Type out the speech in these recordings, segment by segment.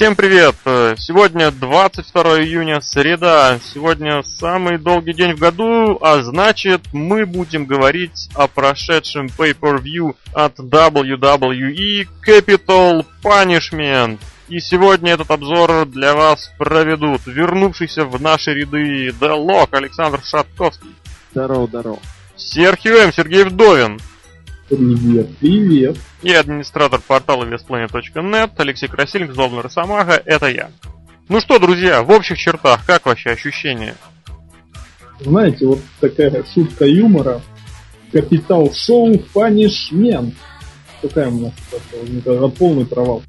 Всем привет! Сегодня 22 июня, среда. Сегодня самый долгий день в году, а значит, мы будем говорить о прошедшем pay-per-view от WWE Capitol Punishment. И сегодня этот обзор для вас проведут вернувшийся в наши ряды The Lock Александр Шатковский. Здорово. Сергей Вдовин. Привет. И администратор портала VSplanet.net Алексей Красильник, Злобный Росомаха, это я. Ну что, друзья, в общих чертах, как вообще ощущения? Знаете, вот такая шутка юмора. Капитал шоу Punishment. Какая у нас такая, полный провал.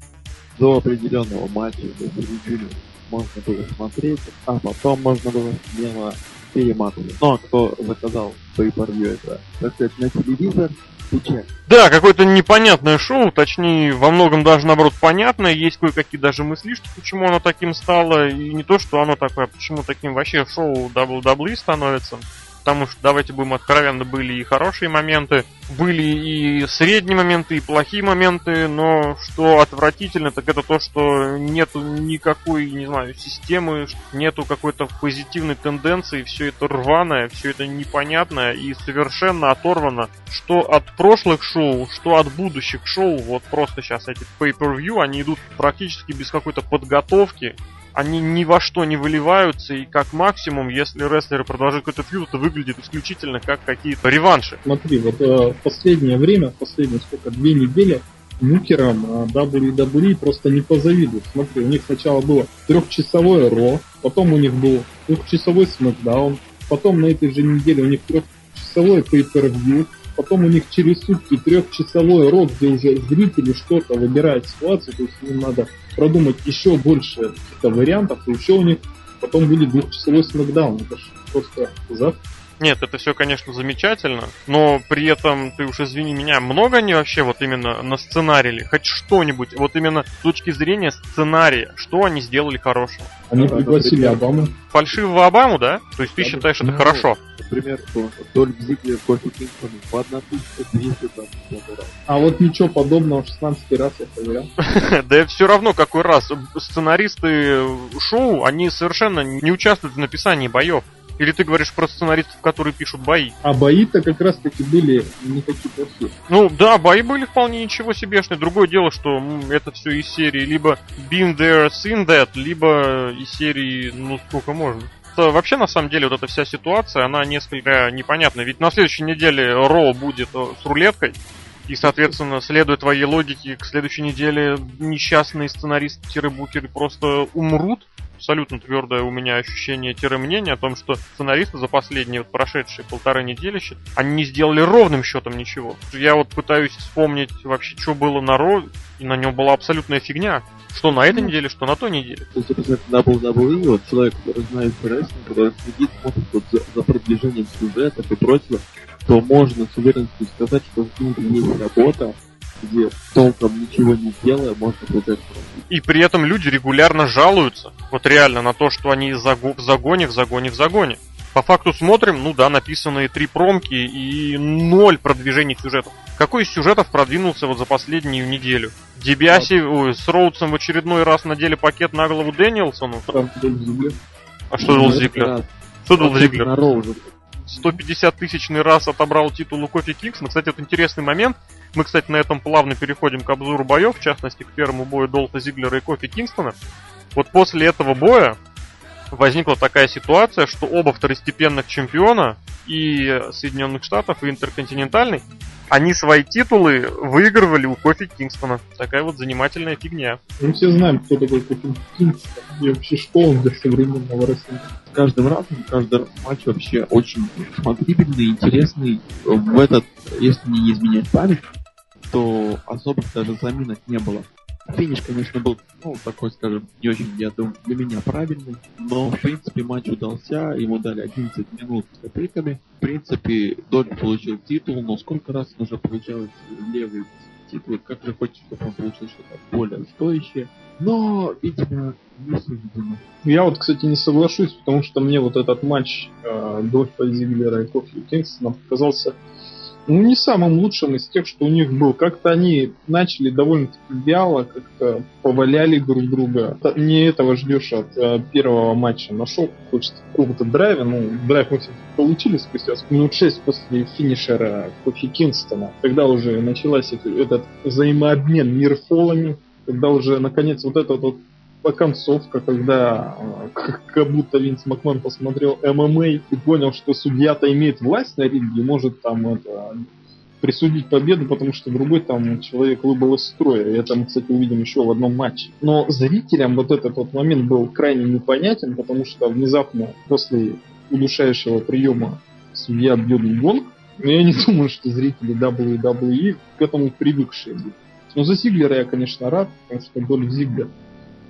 До определенного матча, до определенного можно было смотреть, а потом можно было смело перематывать. Но кто заказал pay-per-view это, так сказать, на телевизор, сейчас. Да, какое-то непонятное шоу, точнее, во многом даже, наоборот, понятное. Есть кое-какие даже мыслишки, почему оно таким стало. И не то, что оно такое, почему таким вообще шоу WWE становится. Потому что, давайте будем откровенны, были и хорошие моменты, были и средние моменты, и плохие моменты. Но что отвратительно, так это то, что нету никакой, не знаю, системы, нету какой-то позитивной тенденции. Все это рваное, все это непонятное и совершенно оторвано. Что от прошлых шоу, что от будущих шоу. Вот просто сейчас эти pay-per-view, они идут практически без какой-то подготовки. Они ни во что не выливаются, и как максимум, если рестлеры продолжают какой-то фьюд, это выглядит исключительно как какие-то реванши. Смотри, вот в последнее время, сколько, 2 недели, нюкерам WWE просто не позавидуют. Смотри, у них сначала было 3-часовое Raw, потом у них был 2-часовой SmackDown, потом на этой же неделе у них 3-часовое pay-per-view, потом у них через сутки 3-часовой Raw, где уже зрители что-то выбирают ситуацию, то есть им надо продумать еще больше каких-то вариантов, и еще у них потом будет 2-часовой смакдаун. Это же просто ужас. Нет, это все, конечно, замечательно, но при этом, ты уж извини меня, много они вообще вот именно на сценарии, хоть что-нибудь, вот именно с точки зрения сценария, что они сделали хорошего? Они пригласили Обаму. Фальшивого Обаму, да? То есть ты считаешь, это хорошо? Например, Дольф Зиглер, Кофи Кингстон по 1200 раз. А вот ничего подобного 16 раз я проверял. Да все равно какой раз. Сценаристы шоу, они совершенно не участвуют в написании боев. Или ты говоришь про сценаристов, которые пишут бои? А бои-то как раз-таки были не такие плохие. Ну да, бои были вполне ничего себешные. Другое дело, что это все из серии либо Been There, Seen That, либо из серии ну сколько можно. Это вообще, на самом деле, вот эта вся ситуация, она несколько непонятна. Ведь на следующей неделе Raw будет с рулеткой. И, соответственно, следуя твоей логике, к следующей неделе несчастные сценаристы-букеры просто умрут. Абсолютно твердое у меня ощущение-мнение о том, что сценаристы за последние вот прошедшие 1,5 недели они не сделали ровным счетом ничего. Я вот пытаюсь вспомнить вообще, что было на Ро, и на нем была абсолютная фигня. Что на этой неделе, что на той неделе. То есть, собственно, WWE, вот человек, который знает рестлинг, который следит, смотрит вот за продвижением сюжетов и прочего, то можно с уверенностью сказать, что в ней есть работа, где толком ничего не делая, можно получать. И при этом люди регулярно жалуются, вот реально, на то, что они в загоне. По факту смотрим, ну да, написанные 3 промки и 0 продвижений сюжетов. Какой из сюжетов продвинулся вот за последнюю неделю? Дебиаси с Роудсом в очередной раз надели пакет на голову Дэниелсону. А что дал Зиглер? 150-тысячный раз отобрал титул у Кофи Кингстона. Кстати, это интересный момент. Мы, кстати, на этом плавно переходим к обзору боев, в частности, к первому бою Дольфа Зиглера и Кофи Кингстона. Вот после этого боя возникла такая ситуация, что оба второстепенных чемпиона и Соединенных Штатов, и Интерконтинентальный, они свои титулы выигрывали у Кофи Кингстона. Такая вот занимательная фигня. Мы все знаем, кто такой Кофи Кингстон и вообще школа для современного рестлинга. Каждый матч вообще очень смотрибельный, интересный. В этот, если не изменять память, то особых даже заминок не было. Финиш, конечно, был, ну, такой, скажем, не очень, я думаю, для меня правильный, но, в принципе, матч удался, ему дали 11 минут с копейками. В принципе, Дольф получил титул, но сколько раз он уже получал левый титул, как же хочется, чтобы он получил что-то более стоящее, но, видимо, не суждено. Я вот, кстати, не соглашусь, потому что мне вот этот матч Дольфа Зиглера и Кофи Кингстона показался ну, не самым лучшим из тех, что у них был. Как-то они начали довольно-таки вяло, как-то поваляли друг друга. Не этого ждешь от первого матча на шоу. Хочется какого-то драйва. Ну, драйв мы все-таки получили спустя минут 6 после финишера Кофи Кингстона. Тогда уже началась этот взаимообмен мирфолами. Когда уже, наконец, вот эта вот оконцовка, когда как будто Винс Макман посмотрел ММА и понял, что судья-то имеет власть на ринге и может там это, присудить победу, потому что другой там человек выбыл из строя. И это мы, кстати, увидим еще в одном матче. Но зрителям вот этот вот момент был крайне непонятен, потому что внезапно после удушающего приема судья бьет гонг. Но я не думаю, что зрители WWE к этому привыкшие были. Но за Зиглера я, конечно, рад, потому что Дольф Зиглер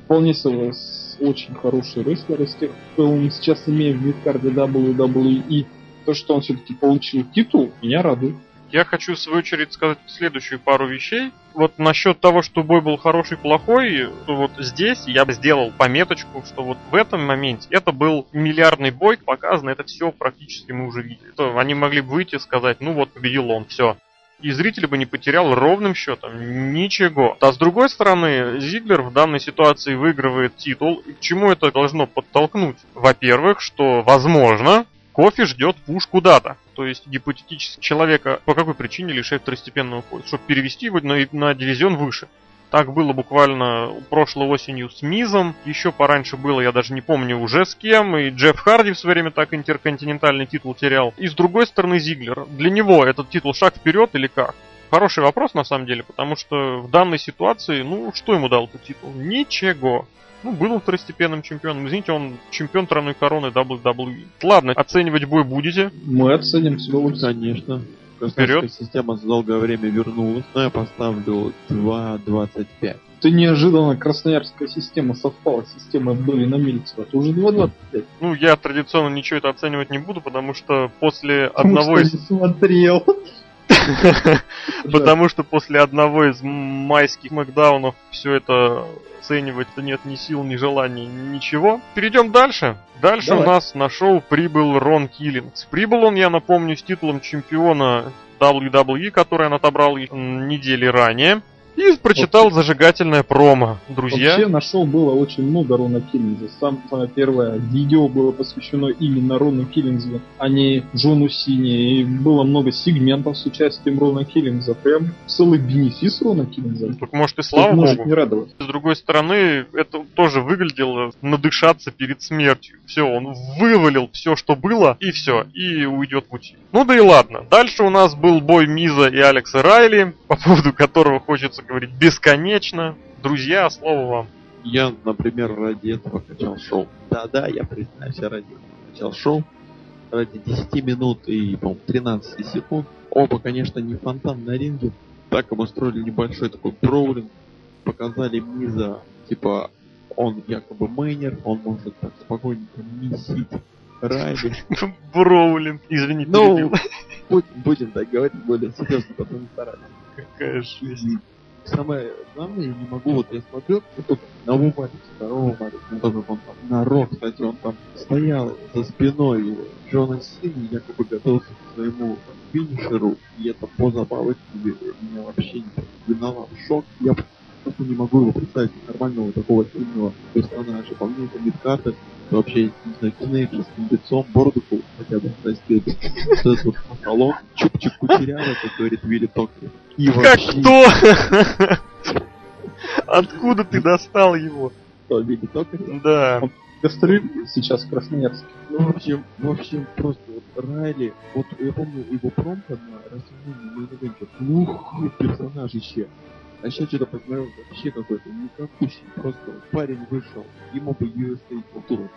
вполне себе очень хороший рестлер из тех, кто он сейчас имеет в мидкарде WWE. То, что он все-таки получил титул, меня радует. Я хочу, в свою очередь, сказать следующую пару вещей. Вот насчет того, что бой был хороший-плохой, вот здесь я бы сделал пометочку, что вот в этом моменте это был миллиардный бой, показано, это все практически мы уже видели. То они могли бы выйти и сказать, ну вот, победил он, все. И зритель бы не потерял ровным счетом ничего. А с другой стороны, Зиглер в данной ситуации выигрывает титул. И к чему это должно подтолкнуть? Во-первых, что, возможно, Кофи ждет пуш куда-то. То есть гипотетически человека по какой причине лишает второстепенного пояса? Чтобы перевести его на дивизион выше. Так было буквально прошлой осенью с Мизом. Еще пораньше было, я даже не помню уже с кем. И Джефф Харди в свое время так интерконтинентальный титул терял. И с другой стороны Зиглер. Для него этот титул шаг вперед или как? Хороший вопрос на самом деле, потому что в данной ситуации, ну что ему дал этот титул? Ничего. Ну, был он второстепенным чемпионом. Извините, он чемпион тройной короны WWE. Ладно, оценивать бой будете? Мы оценим с удовольствием, конечно. Вперед. Система за долгое время вернулась, но я поставлю 2.25. Ты неожиданно красноярская система совпала, системы были на Мельцево. Это уже 2.25. Ну, я традиционно ничего это оценивать не буду, потому что после одного из... смотрел. Потому что после одного из майских макдаунов все это оценивать-то нет ни сил, ни желаний, ничего. Перейдем дальше. Дальше давай. У нас на шоу прибыл Рон Киллингс. Прибыл он, я напомню, с титулом чемпиона WWE, который он отобрал недели ранее. И прочитал вообще зажигательное промо, друзья. Вообще на шоу было очень много Рона Киллингса. Самое первое видео было посвящено именно Рону Киллингсу, а не Джону Сине. И было много сегментов с участием Рона Киллингса. Прям целый бенефис Рона Киллингса. Так может и слава богу. Не радовать. С другой стороны, это тоже выглядело надышаться перед смертью. Все, он вывалил все, что было, и все, и уйдет в пути. Ну да и ладно. Дальше у нас был бой Миза и Алекса Райли, по поводу которого хочется говорить бесконечно. Друзья, слово вам. Я, например, ради этого качал шоу. Да-да, я признаюсь, я ради этого качал шоу. Ради 10 минут и, по-моему, 13 секунд. Оба, конечно, не фонтан на ринге. Так обустроили небольшой такой броулинг. Показали Миза, типа, он якобы мейнер, он может так спокойненько месить Райли. Броулинг, извини, перебил. Ну, будем так говорить более серьезно, потом старались. Какая жизнь. Самое главное, я не могу, вот я смотрю, тут одного мальчика, второго мальчика, тоже он там на Ро, кстати, он там стоял за спиной Джона Сина, якобы готовился к своему финишеру, и эта поза по меня вообще не виноват шок, я просто не могу его представить нормального такого сильного персонажа, по мне это мидкартер, вообще, не знаю, тинейджер с лицом, бордуку хотя бы растет, вот этот вот панталон, чупчик кутеряна, как говорит Вилли Токли. И как кто? Откуда ты достал его? Что, Вилли Токли? Да. Он гастроль сейчас в Красноярске. Ну, в общем, просто вот Райли, вот я помню его промка на разъединении Мейн-Эвенте, ух, персонажище. А сейчас что-то посмотрел, вообще какой-то никакущий, просто парень вышел, ему бы USA культуру.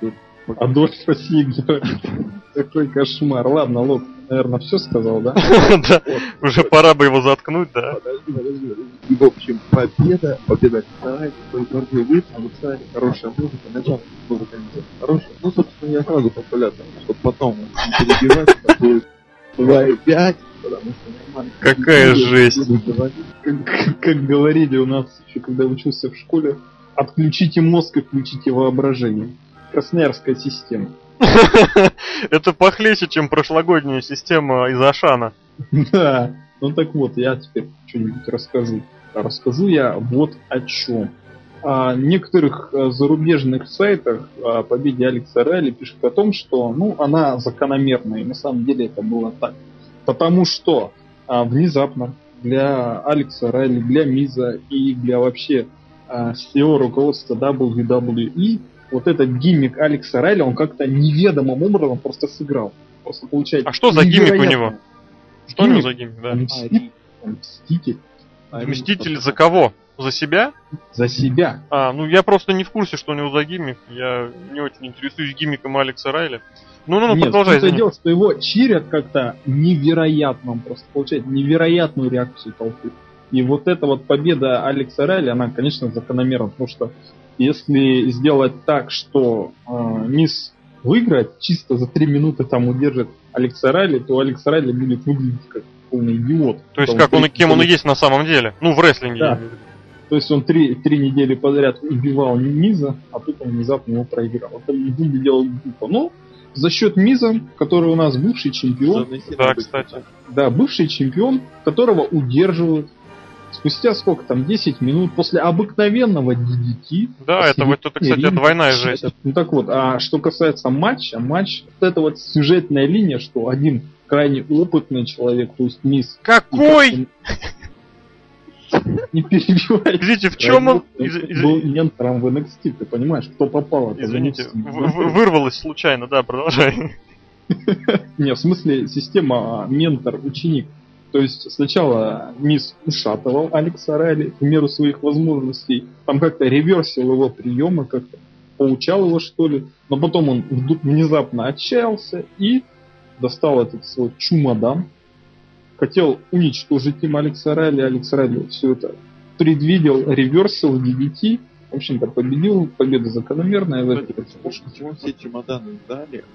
А Дольфа Зиглера. Такой кошмар. Ладно, Лок, наверное, все сказал, да? Да, уже пора бы его заткнуть, да? Подожди. И, в общем, победа вторая, который гордый выпуск, а хорошая музыка, начало музыка не хорошая. Ну, собственно, я сразу поставляю, чтобы потом не перебивать, а будет 2.5. Какая жесть. Как говорили у нас еще, когда учился в школе, отключите мозг и включите воображение. Красноярская система. Это похлеще, чем прошлогодняя система из Ашана. Да, ну так вот, я теперь что-нибудь расскажу. Расскажу я вот о чем. В некоторых зарубежных сайтах о победе Алекса Райли пишут о том, что она закономерная. И на самом деле это было так. Потому что внезапно для Алекса Райли, для Миза и для вообще всего руководства WWE вот этот гиммик Алекса Райли он как-то неведомым образом просто сыграл. Просто получается. А что за гиммик у него? Что у него за гиммик? Да. Мститель. Мститель за кого? За себя? За себя. Я просто не в курсе, что у него за гиммик. Я не очень интересуюсь гиммиком Алекса Райли. Нет, продолжай. Это дело, что его чирят как-то невероятно. Он просто получает невероятную реакцию толпы. И вот эта вот победа Алекса Райли, она, конечно, закономерна. Потому что если сделать так, что Мисс выиграет, чисто за 3 минуты там удержит Алекса Райли, то Алекс Райли будет выглядеть как полный идиот. То есть как он и кем он и есть на самом деле. В рестлинге. Да. То есть он 3 недели подряд убивал Миза, а тут он внезапно его проиграл. Это выглядело глупо. Но за счет Миза, который у нас бывший чемпион. Да, кстати. Да, бывший чемпион, которого удерживают. Спустя сколько там, 10 минут после обыкновенного DDT. Да, это кстати, ринг, двойная жесть. Так вот, а что касается матча, матч, вот эта вот сюжетная линия, что один крайне опытный человек, то есть Мисс. Какой? Не перебивайте. Извините, в чем он? Был ментором в NXT, ты понимаешь, кто попало. Извините, вырвалось случайно, да, продолжай. Не, в смысле, система ментор-ученик. То есть сначала Мисс ушатывал Алекса Райли в меру своих возможностей, там как-то реверсил его приемы, как-то поучал его, что ли. Но потом он внезапно отчаялся и достал этот свой чемодан. Хотел уничтожить им Алекса Райли. Алекс Райли все это предвидел, реверсил, DDT. В общем-то, победил. Победа закономерная. Почему все чемоданы сдали?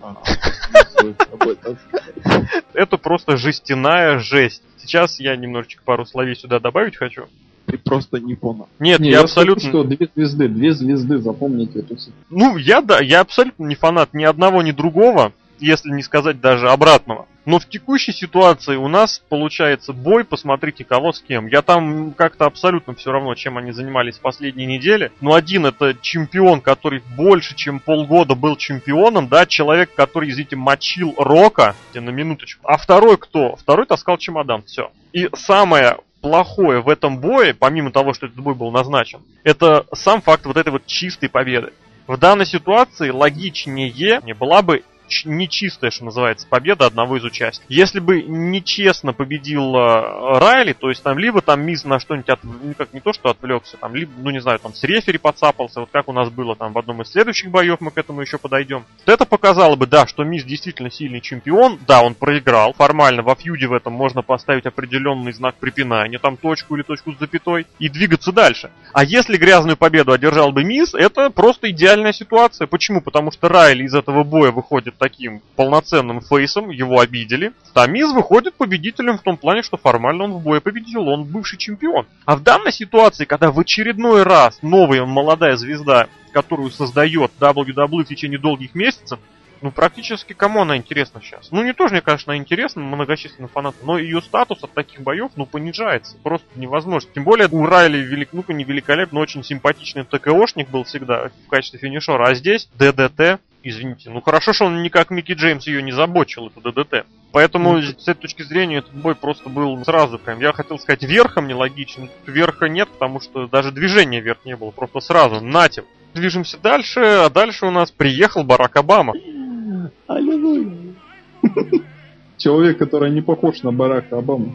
Это просто жестяная жесть. Сейчас я немножечко пару словей сюда добавить хочу. Ты просто не понял. Нет, я абсолютно... Скажу, что две звезды, запомните эту цифру. Я абсолютно не фанат ни одного, ни другого, если не сказать даже обратного. Но в текущей ситуации у нас получается бой, посмотрите кого с кем. Я там как-то абсолютно все равно, чем они занимались в последние недели. Но один это чемпион, который больше, чем полгода был чемпионом, да, человек, который, извините, мочил Рока, на минуточку. А второй кто? Второй таскал чемодан, все. И самое плохое в этом бое, помимо того, что этот бой был назначен, это сам факт вот этой вот чистой победы. В данной ситуации логичнее не была бы нечистая, что называется, победа одного из участников. Если бы нечестно победил Райли, то есть там либо там Миз на что-нибудь не то что отвлекся, там либо, там с рефери подцапался, вот как у нас было там в одном из следующих боев, мы к этому еще подойдем. Вот это показало бы, да, что Миз действительно сильный чемпион, да, он проиграл, формально во фьюде в этом можно поставить определенный знак препинания, там точку или точку с запятой, и двигаться дальше. А если грязную победу одержал бы Миз, это просто идеальная ситуация. Почему? Потому что Райли из этого боя выходит таким полноценным фейсом, его обидели. Миз выходит победителем в том плане, что формально он в бою победил, он бывший чемпион. А в данной ситуации, когда в очередной раз новая молодая звезда, которую создает WWE в течение долгих месяцев, практически кому она интересна сейчас? Не тоже мне, конечно, интересна многочисленным фанатам, но ее статус от таких боев, понижается. Просто невозможно. Тем более, у Райли великолепно, очень симпатичный ТКОшник был всегда в качестве финишера, а здесь ДДТ. Извините, хорошо, что он никак Микки Джеймс ее не забочил, эту ДДТ. Поэтому, с этой точки зрения, этот бой просто был сразу прям, я хотел сказать, верхом нелогично. Верха нет, потому что даже движения вверх не было, просто сразу, натем. Движемся дальше, а дальше у нас приехал Барак Обама. Аллилуйя. Человек, который не похож на Барака Обаму.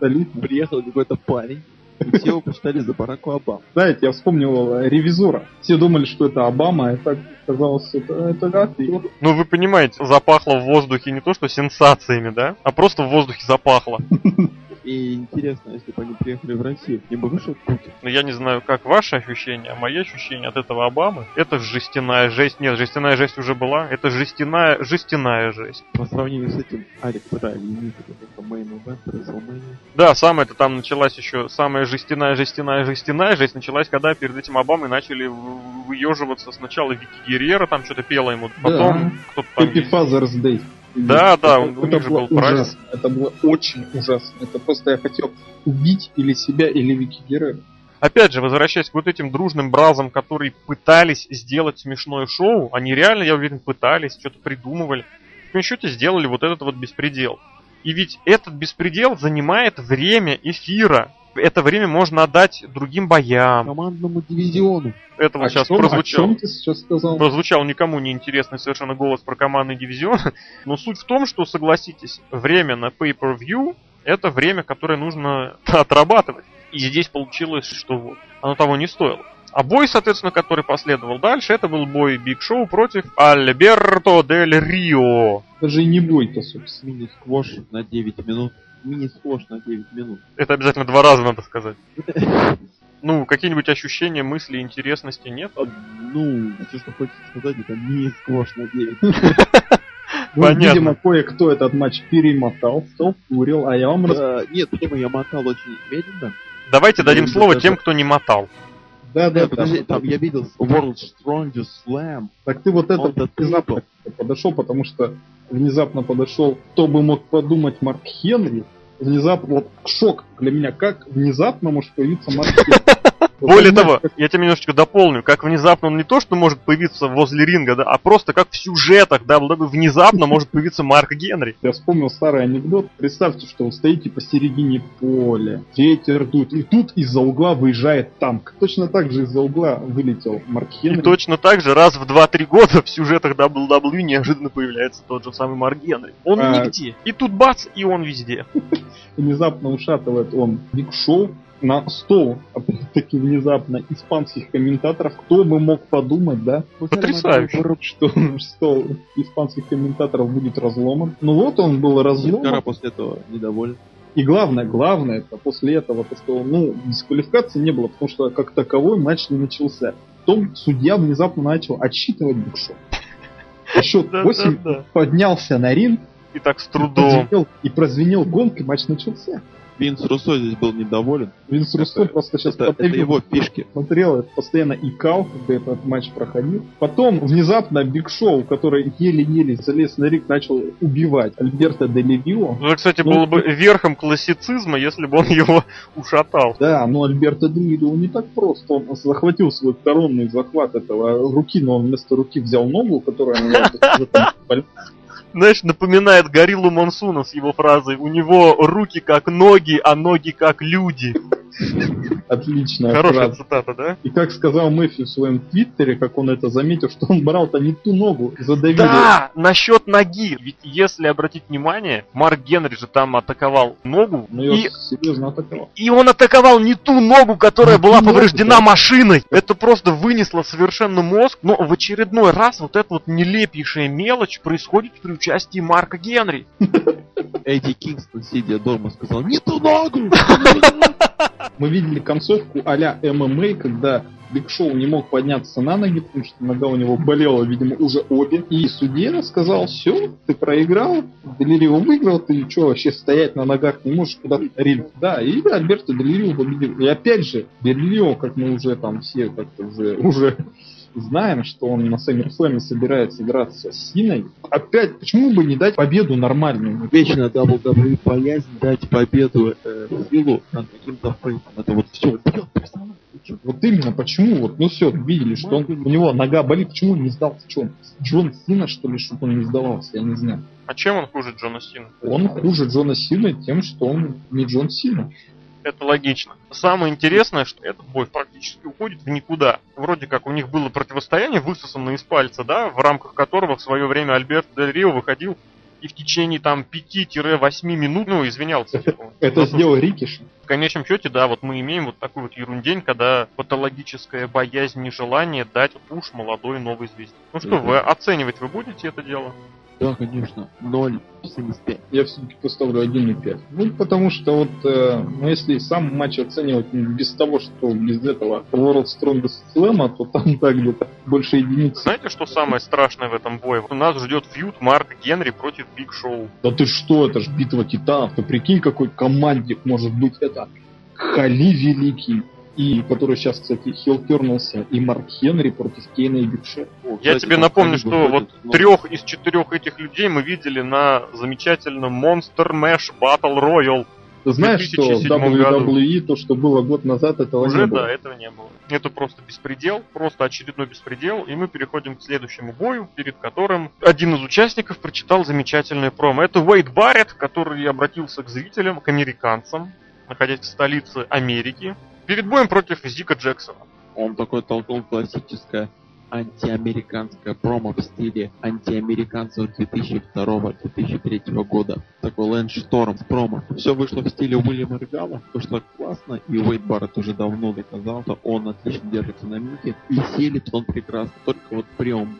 Приехал какой-то парень. И все его посчитали за Бараку Обаму. Знаете, я вспомнил ревизора. Все думали, что это Обама, а так оказалось, это Рати. Вы понимаете, запахло в воздухе не то, что сенсациями, да? А просто в воздухе запахло. И интересно, если бы они приехали в Россию, не бы вышел Путин. Я не знаю, как ваши ощущения, а мои ощущения от этого Обамы. Это жестяная жесть. Нет, жестяная жесть уже была. Это жестяная жесть. По сравнению с этим, Алекс Райли не да, самое-то там началась еще, самая жестяная жесть началась, когда перед этим Обамой начали выеживаться сначала Вики Герреро, там что-то пела ему, потом кто-то там... Happy Father's Day. Да, да, у них же был прайс. Это было очень ужасно. Это просто я хотел убить или себя, или Вики Герреро. Опять же, возвращаясь к вот этим дружным бразам, которые пытались сделать смешное шоу, они реально, я уверен, пытались, что-то придумывали. В конечном счете сделали вот этот вот беспредел. И ведь этот беспредел занимает время эфира. Это время можно отдать другим боям. Командному дивизиону. Это вот сейчас прозвучало. О чем ты сейчас сказал? Прозвучал никому неинтересный совершенно голос про командный дивизион. Но суть в том, что, согласитесь, время на pay-per-view – это время, которое нужно отрабатывать. И здесь получилось, что вот, оно того не стоило. А бой, соответственно, который последовал дальше, это был бой Биг Шоу против Альберто Дель Рио. Даже и не бой-то, собственно. Мини-сквош на 9 минут. Мини-сквош на 9 минут. Это обязательно два раза надо сказать. Ну, какие-нибудь ощущения, мысли, интересности нет? Ну, все, что хочется сказать, это мини-сквош на 9 минут. Понятно. Видимо, кое-кто этот матч перемотал, стопурил, а я вам расскажу. Нет, почему я мотал очень медленно. Давайте дадим слово тем, кто не мотал. Да, подожди, там я видел World Strongest Slam. Так ты вот это внезапно подошел, потому что внезапно подошел, кто бы мог подумать, Марк Генри. Внезапно, вот шок для меня, как внезапно может появиться Марк Генри. Более того, я тебя немножечко дополню, как внезапно он не то, что может появиться возле ринга, да, а просто как в сюжетах, да, внезапно может появиться Марк Генри. Я вспомнил старый анекдот. Представьте, что вы стоите посередине поля, ветер дует, и тут из-за угла выезжает танк. Точно так же из-за угла вылетел Марк Генри. И точно так же раз в 2-3 года в сюжетах WWE неожиданно появляется тот же самый Марк Генри. Он нигде. И тут бац, и он везде. Внезапно ушатывает он Биг Шоу на стол, опять-таки внезапно, испанских комментаторов. Кто бы мог подумать, да? Потрясающе. Что стол испанских комментаторов будет разломан. Ну вот он был разломан. Никара после этого недоволен. И главное, это после этого, то, что дисквалификации не было, потому что как таковой матч не начался. Потом судья внезапно начал отсчитывать Биг Шоу. Счет 8 поднялся на ринг. И так с трудом. И прозвенел гонг, и матч начался. Винс Руссо здесь был недоволен. Винс Руссо просто сейчас... Это его фишки. Смотрел, постоянно икал, когда этот матч проходил. Потом внезапно Биг Шоу, который еле-еле залез на ринг, начал убивать Альберто Дель Рио. Это, кстати, было бы верхом классицизма, если бы он его ушатал. Да, но Альберто Дель Рио не так просто. Он захватил свой коронный захват этого руки, но он вместо руки взял ногу, которая... Знаешь, напоминает Гориллу Монсуна с его фразой «У него руки как ноги, а ноги как люди». Отличная хорошая фраза. Цитата, да? И как сказал Мэфью в своем твиттере, как он это заметил, что он брал-то не ту ногу, задавили. Да, насчет ноги. Ведь если обратить внимание, Марк Генри же там атаковал ногу. Но и... серьезно атаковал. И он атаковал не ту ногу, которая была повреждена машиной. Это просто вынесло совершенно мозг. Но в очередной раз вот эта вот нелепейшая мелочь происходит при участии Марка Генри. Эдди Кингстон, сидя дома, сказал: «Не ту ногу!» Мы видели концовку а-ля ММА, когда Биг Шоу не мог подняться на ноги, потому что нога у него болела, видимо, уже обе. И судья сказал: все, ты проиграл, Дель Рио выиграл, ты что, вообще стоять на ногах не можешь, куда-то ринг. Да, и Альберто Дель Рио победил. И опять же, Дель Рио, как мы уже там все как-то уже знаем, что он на SummerSlam собирается играться с Синой. Опять, почему бы не дать победу нормальную? Вечно WWE боязнь дать победу Зилу над каким-то фейсом. Это вот все. Вот именно, почему? Вот, все, видели, что он, у него нога болит. Почему он не сдался? Что он? Джон Сина, что ли, чтобы он не сдавался? Я не знаю. А чем он хуже Джона Сина? Он хуже Джона Сина тем, что он не Джон Сина. Это логично. Самое интересное, что этот бой практически уходит в никуда. Вроде как у них было противостояние, высосанное из пальца, да, в рамках которого в свое время Альберто Дель Рио выходил и в течение там 5-8 минут, извинялся. Это сделал Рикиш. В конечном счете, да, вот мы имеем вот такой вот ерундень, когда патологическая боязнь, нежелание дать пуш молодой новой звезде. Ну что, вы оценивать вы будете это дело? Да, конечно. 0,75. Я все-таки поставлю 1,5. Потому что если сам матч оценивать без этого World Strongest Slam, то там так где-то больше единицы. Знаете, что самое страшное в этом бою? Нас ждет фьюд Марк Генри против Биг Шоу. Да ты что, это ж битва титанов. Ты прикинь, какой командник может быть это. Хали Великий. и который сейчас, кстати, хилтернулся, и Марк Генри против Кейна и Биг Шоу. Я тебе напомню, что вот трех из четырех этих людей мы видели на замечательном Monster Mash Battle Royal. Ты знаешь, что WWE, то, что было год назад, этого уже не было. Уже, да, этого не было. Это просто беспредел, просто очередной беспредел. И мы переходим к следующему бою, перед которым один из участников прочитал замечательное промо. Это Уэйд Барретт, который обратился к зрителям, к американцам, находясь в столице Америки, перед боем против Зика Джексона. Он такой толкнул классическое антиамериканское промо в стиле антиамериканцев 2002-2003 года. Такой лэндшторм промо. Все вышло в стиле Уильяма Регала, вышло классно, и Уэйд Барретт уже давно доказал, что он отлично держится на мике, и селит он прекрасно. Только вот прием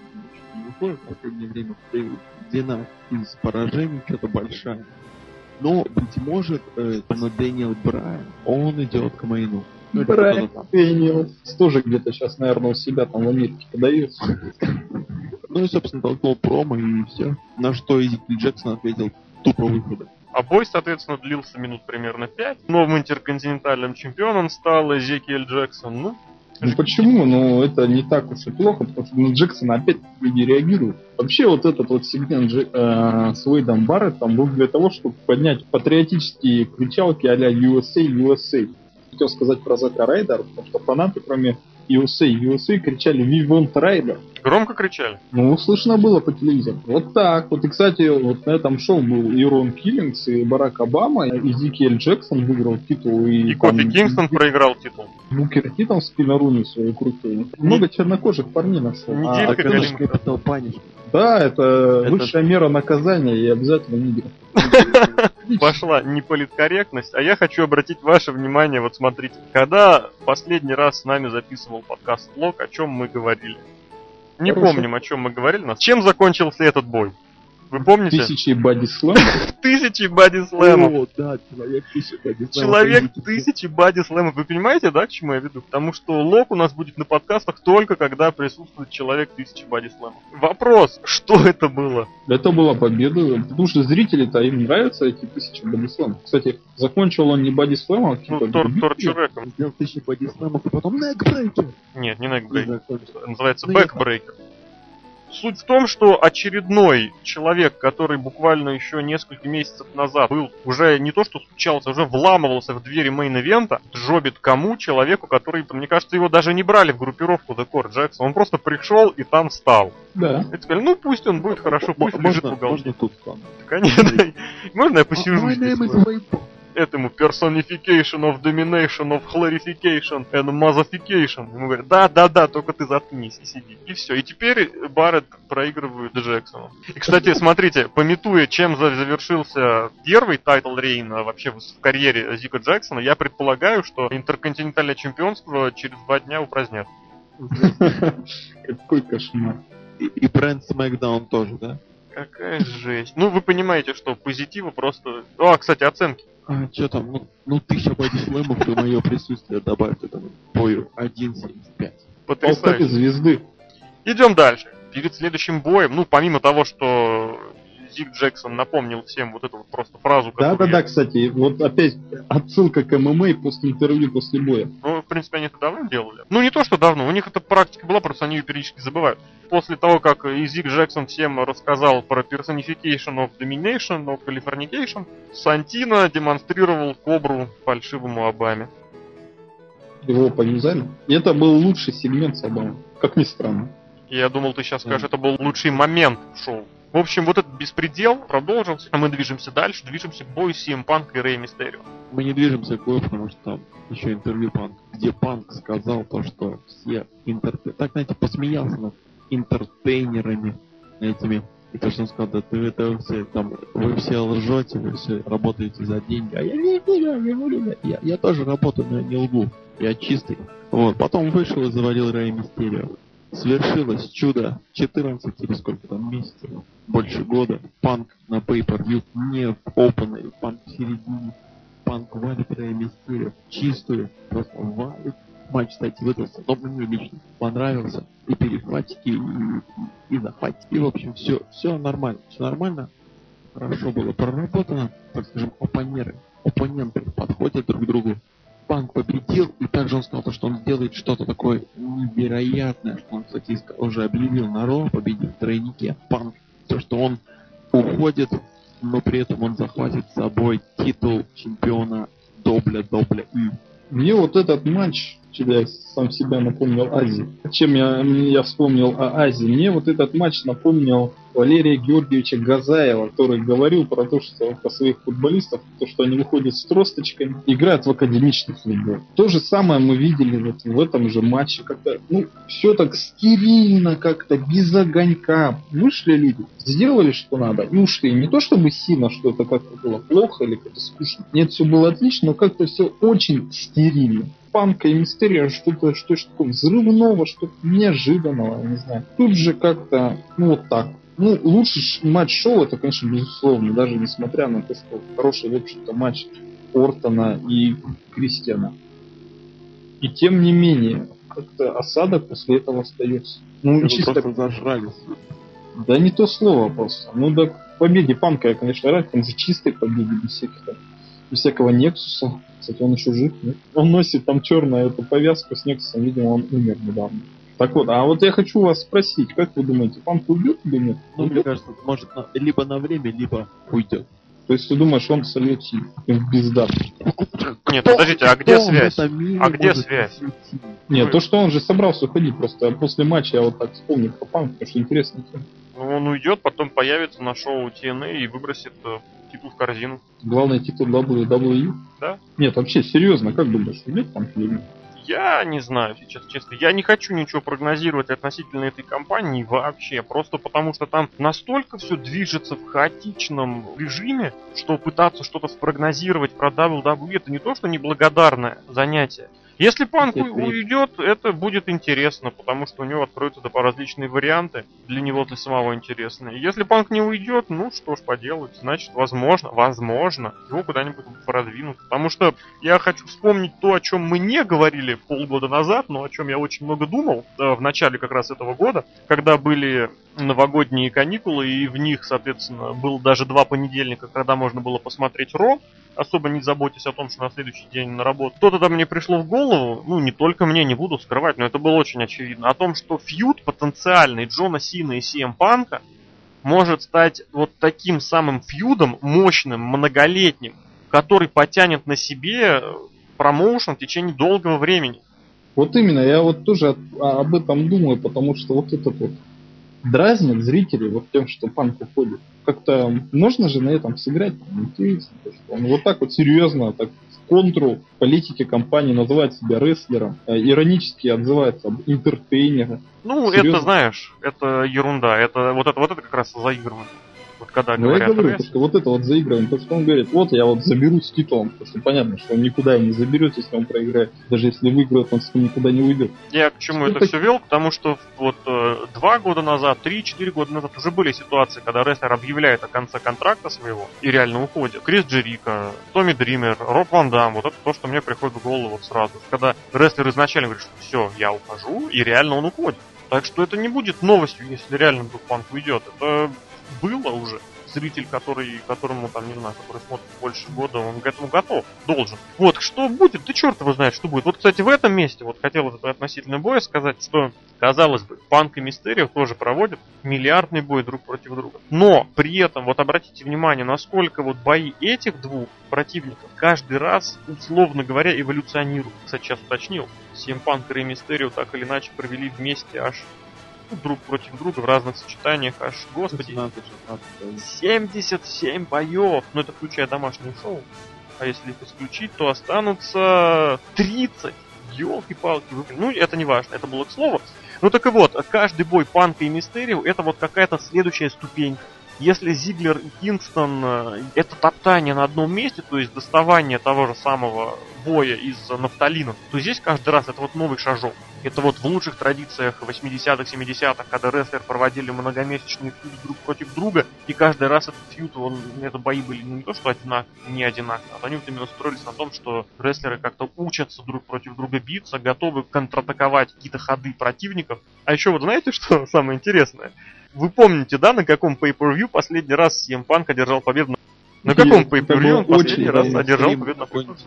не выходит в последнее время, длина из поражений что-то большая. Но, быть может, на Дэниел Брайан, он идет к Мейну. Ну, Брайан Дэниел тоже где-то сейчас, наверное, у себя там в Америке подается. Ну и, собственно, толкнул промо и все. На что Эзекиэль Джексон ответил тупо выхода. А бой, соответственно, длился минут примерно 5. Новым интерконтинентальным чемпионом стал Эзекиэль Джексон. Ну почему? Ну это не так уж и плохо, потому что Джексон опять не реагирует. Вообще вот этот вот сегмент с Уэйдом Барреттом был для того, чтобы поднять патриотические кричалки а-ля USA, USA. Хотел сказать про Зака Райдера, потому что фанаты, кроме USA, USA, кричали «We want Ryder». Громко кричали? Ну, слышно было по телевизору. Вот так. Вот и, кстати, вот на этом шоу был и Рон Киллингс, и Барак Обама, и Эзекиэль Джексон выиграл титул. И Кофи Кингстон проиграл титул. Букер титул в спиноруню свою крутую. Много чернокожих парней нашел. А Capitol Punishment. Да, это высшая мера наказания и обязательно нигер. Пошла неполиткорректность, а я хочу обратить ваше внимание, вот смотрите, когда последний раз с нами записывал подкаст Лок, о чем мы говорили? Не помним, о чем мы говорили. Чем закончился этот бой? Вы помните? Тысячи бадислэмов. Тысячи бадислэмов. О, да, человек тысячи бадислэмов. Человек тысячи бадислэмов. Вы понимаете, да, к чему я веду? Потому что Лок у нас будет на подкастах только когда присутствует человек тысячи бадислэмов. Вопрос, что это было? Это была победа. Потому что зрители-то им нравятся эти тысячи бадислэмов. Кстати, закончил он не бадислэмом, а каким-то... Торчуреком. Сделал тысячи бадислэмов, а потом нэкбрейкер. Нет, не нэкбрейкер. Называется бэкбрейкер. Суть в том, что очередной человек, который буквально еще несколько месяцев назад был уже не то что стучался, уже вламывался в двери мейн-ивента, джобит кому? Человеку, который, мне кажется, его даже не брали в группировку The Core Джексон. Он просто пришел и там стал. Да. И сказали, ну пусть он будет хорошо, пусть лежит в уголке. Можно тут там? Конечно. Можно я посижу здесь? Этому personification of domination of clarification and massification. Ему говорят, да, только ты заткнись и сиди. И все. И теперь Барретт проигрывает Джексону. И, кстати, смотрите, пометуя, чем завершился первый тайтл рейн вообще в карьере Зика Джексона, я предполагаю, что интерконтинентальное чемпионство через 2 дня упразднят. Какой кошмар. И бренд SmackDown тоже, да? Какая жесть. Ну, вы понимаете, что позитива просто... О, кстати, оценки. А, что там? Ну 1000 бадислэмов и мое присутствие добавит этому бою 1.75. Потрясающе. Звезды. Идем дальше. Перед следующим боем, ну, помимо того, что Зик Джексон напомнил всем вот эту вот просто фразу, которую... Да-да-да, кстати, вот опять отсылка к ММА после интервью, после боя. Ну, в принципе, они это давно делали. Ну, не то, что давно, у них эта практика была, просто они ее периодически забывают. После того, как Зик Джексон всем рассказал про personification of domination, of californication, Сантино демонстрировал кобру фальшивому Обаме. Его понизали? Это был лучший сегмент с Обамой, как ни странно. Я думал, ты сейчас скажешь, это был лучший момент в шоу. В общем, вот этот беспредел продолжился, а мы движемся дальше, движемся к бою CM Punk и Рей Мистерио. Мы не движемся к бою, потому что там еще интервью Панк, где Панк сказал то, что все так, знаете, посмеялся над интертейнерами этими. И то, что он сказал, да это все, там, вы все лжете, вы все работаете за деньги. А я не люблю, я тоже работаю, но я не лгу, я чистый. Вот, потом вышел и завалил Рей Мистерио. Свершилось чудо. 14 или сколько там месяцев, больше года. Панк на Pay-Per-View не в опене, Панк в середине. Панк валит Рей Мистерио чистую, просто валит. Матч, кстати, выдался, но мне лично понравился. И перехватики, и захватики. И в общем, все нормально. Все нормально. Хорошо было проработано. Так скажем, оппоненты подходят друг к другу. Панк победил, и также он сказал, что он сделает что-то такое невероятное, что он, кстати, уже объявил на Ро, победил в тройнике Панк. То, что он уходит, но при этом он захватит с собой титул чемпиона WWE. Мне вот этот матч, я сам себя напомнил Азии. Чем я вспомнил о Азии? Мне вот этот матч напомнил Валерия Георгиевича Газаева, который говорил про то, что про своих футболистов, то, что они выходят с тросточками, играют в академичных лигах. То же самое мы видели вот в этом же матче. Как-то, все так стерильно как-то, без огонька. Вышли люди, сделали, что надо, и ушли. Не то, чтобы сильно, что это как-то было плохо или как-то скучно. Нет, все было отлично, но как-то все очень стерильно. Панка и Мистерио что-то взрывного, что-то неожиданного, не знаю. Тут же как-то, вот так. Лучший матч-шоу, это, конечно, безусловно, даже несмотря на то, что хороший, в общем-то, матч Ортона и Кристиана. И тем не менее, как-то осадок после этого остается. Чисто просто зажрались. Да не то слово просто. Да к победе Панка я, конечно, рад, там же чистой победе без всякого Нексуса. Кстати, он еще жив, нет? Он носит там черную эту повязку с Нексусом, видимо, он умер недавно. Так вот, я хочу вас спросить, как вы думаете, Панк уйдет или нет? Мне кажется, может либо на время, либо уйдет. То есть ты думаешь, он сольется в пизда? Нет, подождите, а где связь? Нет, то, что он же собрался уходить просто после матча, я вот так вспомнил про Панк, потому что интересно. Он уйдет, потом появится на шоу TNA и выбросит титул в корзину. Главный титул WWE? Да. Нет, вообще, серьезно, как думаешь, уйдет Панк или нет? Я не знаю, сейчас честно. Я не хочу ничего прогнозировать относительно этой компании вообще. Просто потому, что там настолько все движется в хаотичном режиме, что пытаться что-то спрогнозировать про WWE, это не то, что неблагодарное занятие. Если Панк уйдет, это будет интересно, потому что у него откроются различные варианты, для него, для самого интересные. Если Панк не уйдет, что ж поделать, значит, возможно, его куда-нибудь продвинут. Потому что я хочу вспомнить то, о чем мы не говорили полгода назад, но о чем я очень много думал в начале как раз этого года, когда были новогодние каникулы, и в них, соответственно, было даже 2 понедельника, когда можно было посмотреть Raw, особо не заботясь о том, что на следующий день на работу. Что-то там мне пришло в голову, не только мне, не буду скрывать, но это было очень очевидно, о том, что фьюд потенциальный Джона Сина и CM Панка может стать вот таким самым фьюдом, мощным, многолетним, который потянет на себе промоушен в течение долгого времени. Вот именно, я вот тоже об этом думаю, потому что вот этот вот дразнит зрителей вот тем, что Панк уходит. Как-то можно же на этом сыграть. Интересно, что он вот так вот серьезно, так в контру политики компании называет себя рестлером, иронически отзывается об интертейнере. Серьезно. Это, знаешь, это ерунда. Это как раз заигрывание. Вот когда говорят, я говорю, что вот это вот заигрывание, то, что он говорит, вот я вот заберусь с титулом, потому что понятно, что он никуда не заберет, если он проиграет. Даже если выиграет, он никуда не уйдет. Я к чему это все вел? К тому, что вот 2 года назад, 3-4 года назад уже были ситуации, когда рестлер объявляет о конце контракта своего и реально уходит. Крис Джерико, Томми Дример, Роб Ван Дам, вот это то, что мне приходит в голову вот сразу. Когда рестлер изначально говорит, что все, я ухожу, и реально он уходит. Так что это не будет новостью, если реально Панк уйдет. Это было уже. Зритель, которому там, не знаю, который смотрит больше года, он к этому готов, должен. Вот, что будет? Да черт его знает, что будет. Вот, кстати, в этом месте, вот хотел относительно боя сказать, что, казалось бы, Панк и Мистерио тоже проводят миллиардный бой друг против друга. Но при этом, вот обратите внимание, насколько вот бои этих двух противников каждый раз, условно говоря, эволюционируют. Кстати, сейчас уточнил, CM Панк и Мистерио так или иначе провели вместе аж друг против друга в разных сочетаниях аж, господи, 77 боев, но это включая домашнее шоу. А если их исключить, то останутся 30. Ёлки-палки. Это не важно, это было к слову. Так и вот, каждый бой Панка и Мистерио это вот какая-то следующая ступенька. Если Зиглер и Кингстон это топтание на одном месте, то есть доставание того же самого боя из нафталина, то здесь каждый раз это вот новый шажок. Это вот в лучших традициях 80-х, 70-х, когда рестлеры проводили многомесячные фьюды друг против друга, и каждый раз этот фьюд, это бои были не то, что не одинаковые, а они вот именно строились на том, что рестлеры как-то учатся друг против друга биться, готовы контратаковать какие-то ходы противников. А еще вот знаете, что самое интересное? Вы помните, да, на каком pay-per-view последний раз CM Punk одержал победу? На каком pay-per-view он последний раз одержал победу на пункте?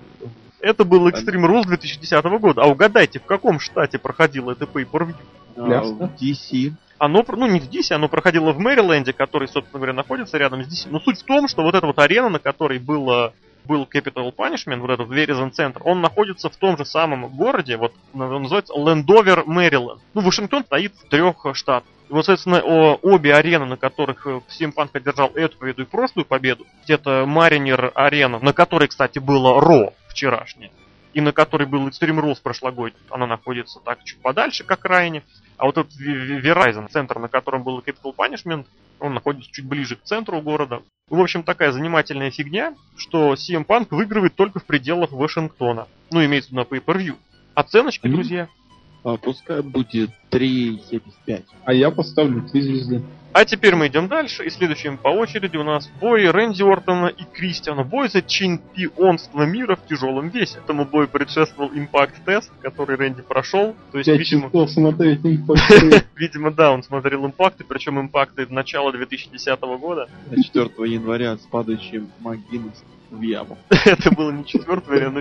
Это был Extreme Rules 2010 года. А угадайте, в каком штате проходило это pay-per-view? В DC. Оно, ну не в DC, оно проходило в Мэриленде, который, собственно говоря, находится рядом с DC. Но суть в том, что вот эта вот арена, на которой был Capitol Punishment, вот этот Verizon Center, он находится в том же самом городе, вот он называется Лендовер, Мэриленд. Ну, Вашингтон стоит в 3 штатах. И вот, соответственно, обе арены, на которых CM Punk одержал эту победу и прошлую победу, это Маринер арена, на которой, кстати, было Raw вчерашнее, и на которой был Extreme Rules прошлогодний, она находится так чуть подальше, как крайне. А вот этот Verizon центр, на котором был Capitol Punishment, он находится чуть ближе к центру города. В общем, такая занимательная фигня, что CM Punk выигрывает только в пределах Вашингтона. Ну, имеется в виду на pay-per-view. Оценочки, друзья? Пускай будет 3.75. А я поставлю 3 звезды. А теперь мы идем дальше. И следующим по очереди у нас бой Рэнди Ортона и Кристиана. Бой за чемпионство мира в тяжелом весе. Этому бою предшествовал импакт-тест, который Рэнди прошел. То есть, видимо, да, он смотрел импакты, причем импакты начала 2010 года. 4 января с падающим Магинес в яму. Это было не 4 января,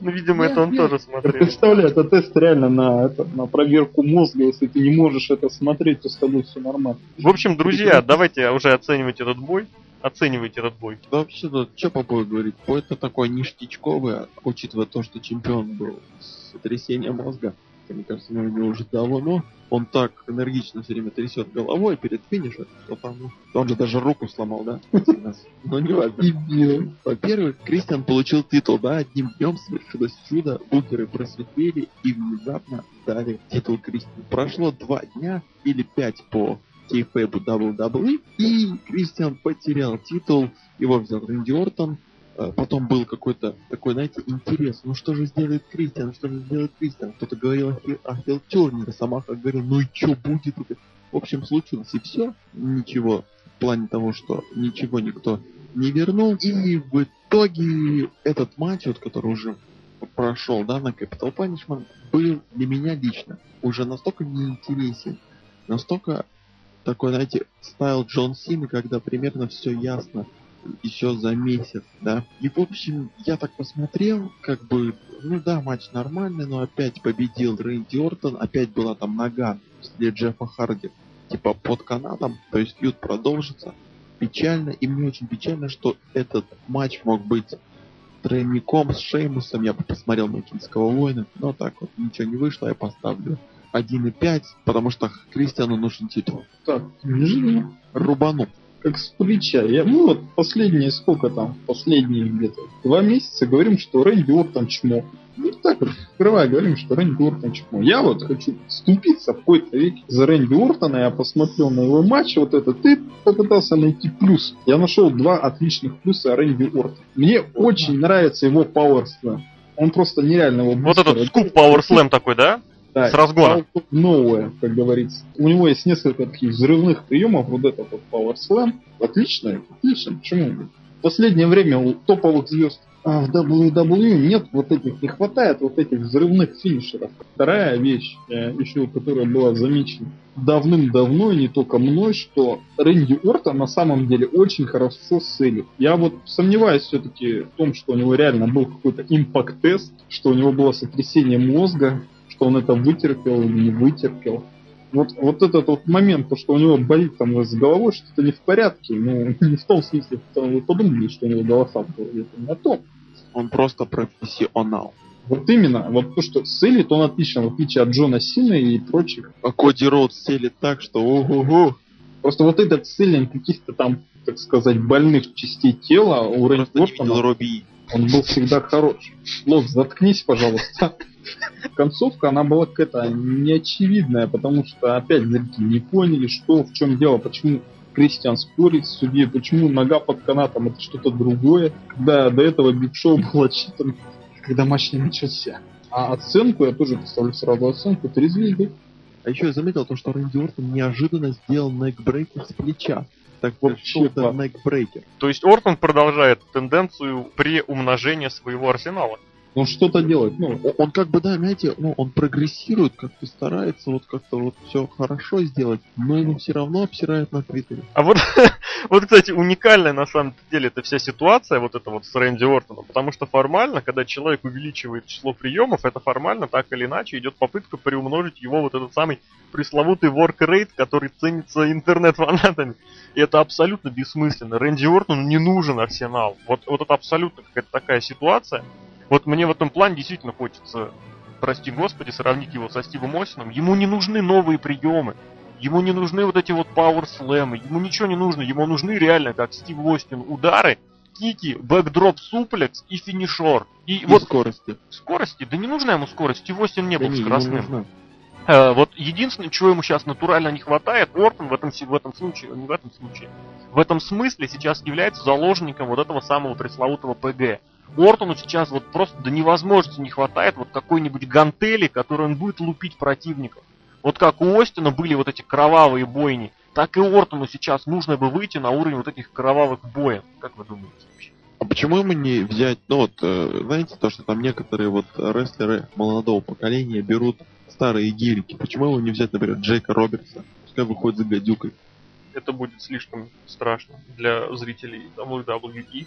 но, видимо, это он тоже смотрел. Представляю, это тест реально на проверку мозга. Если ты не можешь это смотреть, то с тобой все нормально. В общем, друзья, давайте уже оценивать этот бой. Оценивайте этот бой. Да вообще-то, что по бою говорить? Бой-то такой ништячковый, учитывая то, что чемпион был с сотрясением мозга. Мне кажется, у него уже давно. Он так энергично все время трясет головой перед финишем, что там... Он же даже руку сломал, да? Ну не важно. Во-первых, Кристиан получил титул, да? Одним днем совершилось чудо, букеры просветлели и внезапно дали титул Кристиану. Прошло 2 дня или 5 по кейфэбу WWE, и Кристиан потерял титул, его взял Рэнди Ортон. Потом был какой-то такой, знаете, интерес. Ну что же сделает Кристиан? Что же сделает Кристиан? Кто-то говорил о Хелчурнере. Самаха говорил, ну и что будет? В общем, случилось и все. Ничего. В плане того, что ничего никто не вернул. И в итоге этот матч, вот, который уже прошел, да, на Capitol Punishment, был для меня лично уже настолько неинтересен. Настолько такой, знаете, стайл Джон Сина, когда примерно все ясно. Еще за месяц, да. И в общем, я так посмотрел, как бы, ну да, матч нормальный, но опять победил Рэнди Ортон, опять была там нога для Джеффа Харди, типа под канатом, то есть фьюд продолжится. Печально, и мне очень печально, что этот матч мог быть тройником с Шеймусом, я бы посмотрел Макинского воина, но так вот ничего не вышло, я поставлю 1.5, потому что Кристиану нужен титул. Так, рубану. Как с плеча. Мы вот последние сколько там, последние где-то 2 месяца говорим, что Рэнди Ортон чмо. Ну так вот, открывая, говорим, что Рэнди Ортон чмо. Я вот хочу вступиться в какой-то веке за Рэнди Ортона. Я посмотрел на его матч, вот это ты попытался найти плюс. Я нашел 2 отличных плюса о Рэнди Ортон. Мне очень нравится его пауэрслэм. Он просто нереально его бустер. Вот этот скуп пауэрслэм такой, да? Да, с разгона. Новое, как говорится. У него есть несколько таких взрывных приемов. Вот этот вот Power Slam. Отлично, отлично. Почему? В последнее время у топовых звезд в WWE нет вот этих, не хватает вот этих взрывных финишеров. Вторая вещь, еще которая была замечена давным-давно, и не только мной, что Рэнди Ортон на самом деле очень хорошо сырит. Я вот сомневаюсь все-таки в том, что у него реально был какой-то импакт-тест, что у него было сотрясение мозга, что он это вытерпел или не вытерпел. Вот этот вот момент, то, что у него болит там с головой, что-то не в порядке. Ну, не в том смысле, что вы подумали, что у него голоса были. Это не о том. Он просто профессионал. Вот именно. Вот то, что селит, он отлично, в отличие от Джона Сина и прочих. А Коди Роудс селит так, что ого-го. Просто вот этот селин каких-то там, так сказать, больных частей тела у Рэнди Ортона, он был всегда хорош. Лок, заткнись, пожалуйста. Концовка, она была какая-то неочевидная, потому что опять зрители не поняли, что, в чем дело, почему Кристиан спорит с судьей, почему нога под канатом, это что-то другое, когда до этого Биг Шоу был отчитан, когда матч не начался. А оценку, я тоже поставлю сразу оценку, 3 звезды. А еще я заметил то, что Рэнди Ортон неожиданно сделал некбрейкер с плеча. Так вообще это некбрейкер. То есть Ортон продолжает тенденцию преумножения своего арсенала. Он что-то делает. Ну, он как бы, да, знаете, ну, он прогрессирует, как-то старается, вот как-то вот все хорошо сделать, но его все равно обсирает на Твиттере. А вот, кстати, уникальная на самом деле эта вся ситуация, вот эта вот с Рэнди Ортоном, потому что формально, когда человек увеличивает число приемов, это формально так или иначе идет попытка приумножить его вот этот самый пресловутый work rate, который ценится интернет-фанатами. И это абсолютно бессмысленно. Рэнди Ортону не нужен арсенал. Вот это абсолютно какая-то такая ситуация. Вот мне в этом плане действительно хочется, прости господи, сравнить его со Стивом Остином. Ему не нужны новые приемы. Ему не нужны вот эти вот пауэрслэмы. Ему ничего не нужно. Ему нужны реально, как Стив Остин, удары, кики, бэкдроп, суплекс и финишер. И вот скорости. Скорости? Да не нужна ему скорость. Стив Остин не был скоростным. Вот единственное, чего ему сейчас натурально не хватает, Ортон в этом смысле сейчас является заложником вот этого самого пресловутого ПГ. Ортону сейчас вот просто до невозможности не хватает вот какой-нибудь гантели, которой он будет лупить противников. Вот как у Остина были вот эти кровавые бойни, так и Ортону сейчас нужно бы выйти на уровень вот этих кровавых боев. Как вы думаете вообще? А почему ему не взять, ну вот, знаете, то, что там некоторые вот рестлеры молодого поколения берут старые гирики, почему его не взять, например, Джейка Робертса, пускай выходит за гадюкой? Это будет слишком страшно для зрителей WWE.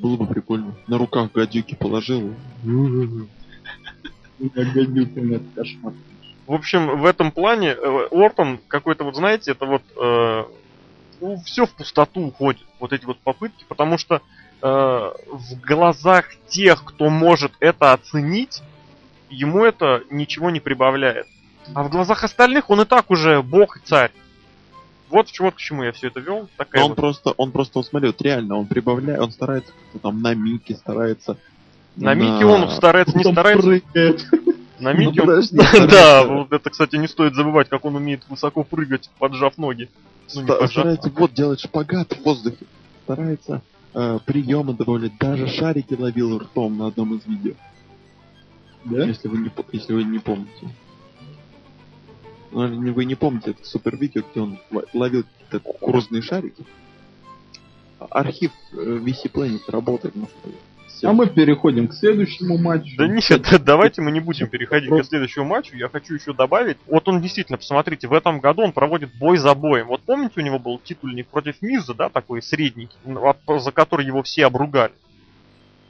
Было бы прикольно. На руках гадюки положил. В общем, в этом плане Ортон какой-то, вот знаете, это вот все в пустоту уходит. Вот эти вот попытки, потому что в глазах тех, кто может это оценить, ему это ничего не прибавляет. А в глазах остальных он и так уже бог и царь. Вот к чему я все это вел. Он просто, смотри, вот реально, он прибавляет, он старается там на мике, старается. На мике он старается, не старается. На мике он... Да, вот это, кстати, не стоит забывать, как он умеет высоко прыгать, поджав ноги. Старается вот делать шпагат в воздухе. Старается приемы добавлять. Даже шарики ловил ртом на одном из видео. Да? Если вы не помните. Ну, вы не помните это супервидео, где он ловил какие-то кукурузные шарики. Архив VSplanet работает, может быть. А мы переходим к следующему матчу. Да нет, давайте мы не будем переходить к следующему матчу. Я хочу еще добавить. Вот он действительно, посмотрите, в этом году он проводит бой за боем. Вот помните, у него был титульник против Миза, да, такой средненький, за который его все обругали.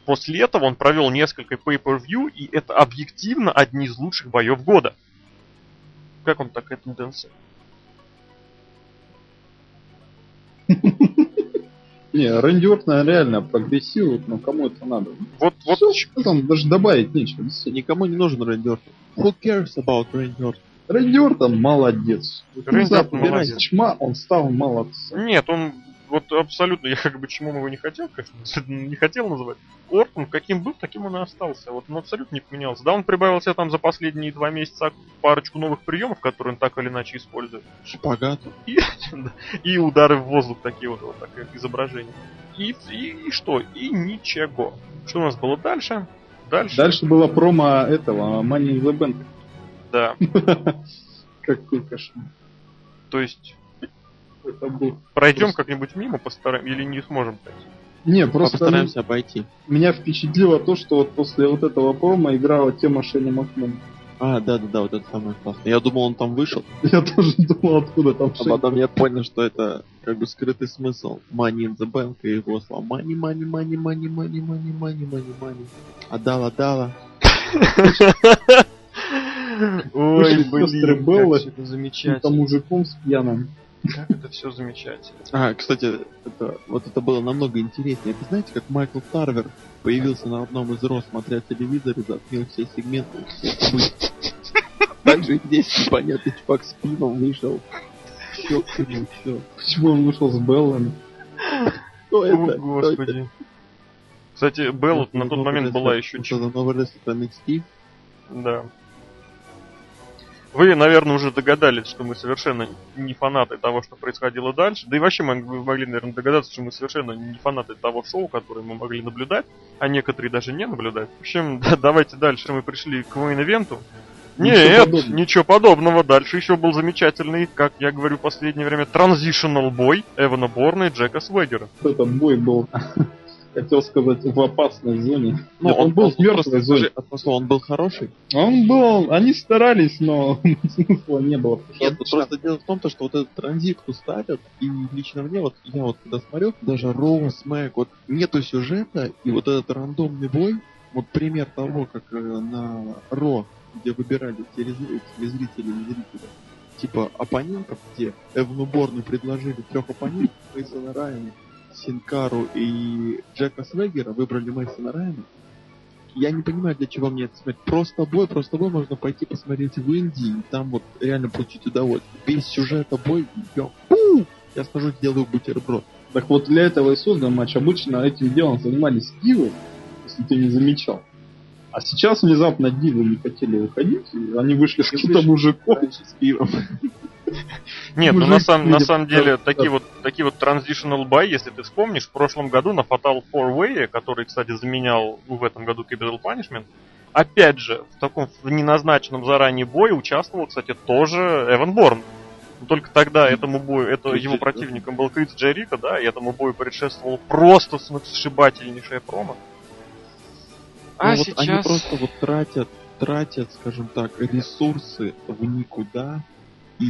После этого он провел несколько pay-per-view, и это объективно одни из лучших боев года. Как он такая тенденция? Не, Рэнди Ортон реально прогрессирует, но кому это надо? Вот что там даже добавить нечего. Никому не нужен Рэнди Ортон. Who cares about Рэнди Ортон? Рэнди Ортон молодец. Рэнди Ортон молодец. Чма, он стал молодцем. Нет, он вот абсолютно, я как бы чмом его не хотел, конечно, не хотел называть. Ортон каким был, таким он и остался. Вот он абсолютно не поменялся. Да, он прибавил себе там за последние 2 месяца парочку новых приемов, которые он так или иначе использует. Шпагат. И удары в воздух, такие вот такие изображения. И что? И ничего. Что у нас было дальше? Дальше было промо этого, Money in the Bank. Да. Какой кошмар. То есть... Пройдем просто... как-нибудь мимо, постараемся, или не сможем пройти? Не, просто постараемся обойти. Меня впечатлило то, что вот после вот этого промо играла тема Шейна Макмана. А, да, вот это самое классное. Я думал, он там вышел. Я тоже думал, откуда там Шейн. А потом я понял, что это как бы скрытый смысл. Money in the Bank и его слова. Money. Отдала. Ой, блин, как все это замечательно. Там мужиком с пьяным. Как это все замечательно. А, кстати, это было намного интереснее. Вы знаете, как Майкл Тарвер появился на одном из Raw, смотря телевизор, и затмил все сегменты. Также здесь непонятный чувак с пивом вышел. Все. Почему он вышел с Беллами? Кто это? О, господи. Кстати, Белла на тот момент была еще чего. Это новый рестлер NXT? Да. Вы, наверное, уже догадались, что мы совершенно не фанаты того, что происходило дальше. Да и вообще вы могли, наверное, догадаться, что мы совершенно не фанаты того шоу, которое мы могли наблюдать, а некоторые даже не наблюдать. В общем, да, давайте дальше. Мы пришли к мейн-ивенту. Нет, ничего подобного. Дальше еще был замечательный, как я говорю в последнее время, транзишнл бой Эвана Борна и Джека Свегера. Этот бой был... хотел сказать, в опасной зоне. Ну, он был в мертвой зоне. Он был хороший? Он был... Они старались, но смысла не было. Нет, просто дело в том, что вот этот транзикту ставят, и лично мне, вот я вот когда смотрю, даже Роу, Смэк, вот нету сюжета, и вот этот рандомный бой, вот пример того, как на Ро, где выбирали телезрители, типа оппонентов, где Эвну Борну предложили 3 оппонентов, Мейсона Райана, Синкару и Джека Свегера, выбрали Мейсона Райана. Я не понимаю, для чего мне это смотреть. Просто бой можно пойти посмотреть в Индии, и там вот реально получить удовольствие. Без сюжета бой, я схожу, делаю бутерброд. Так вот для этого и создан матч. Обычно этим делом занимались дивы, если ты не замечал. А сейчас внезапно дивы не хотели выходить, и они вышли с каким-то мужиком с пивом. Нет, ну на самом деле такие вот transitional buy, если ты вспомнишь, в прошлом году на Fatal 4-Way, который, кстати, заменял в этом году Capitol Punishment, опять же, в таком неназначенном заранее бое участвовал, кстати, тоже Эван Борн. Но только тогда этому бою, его противником был Крис Джерико, да, и этому бою предшествовал просто сногсшибательнейшая промо. А сейчас... Они просто вот тратят, скажем так, ресурсы в никуда. И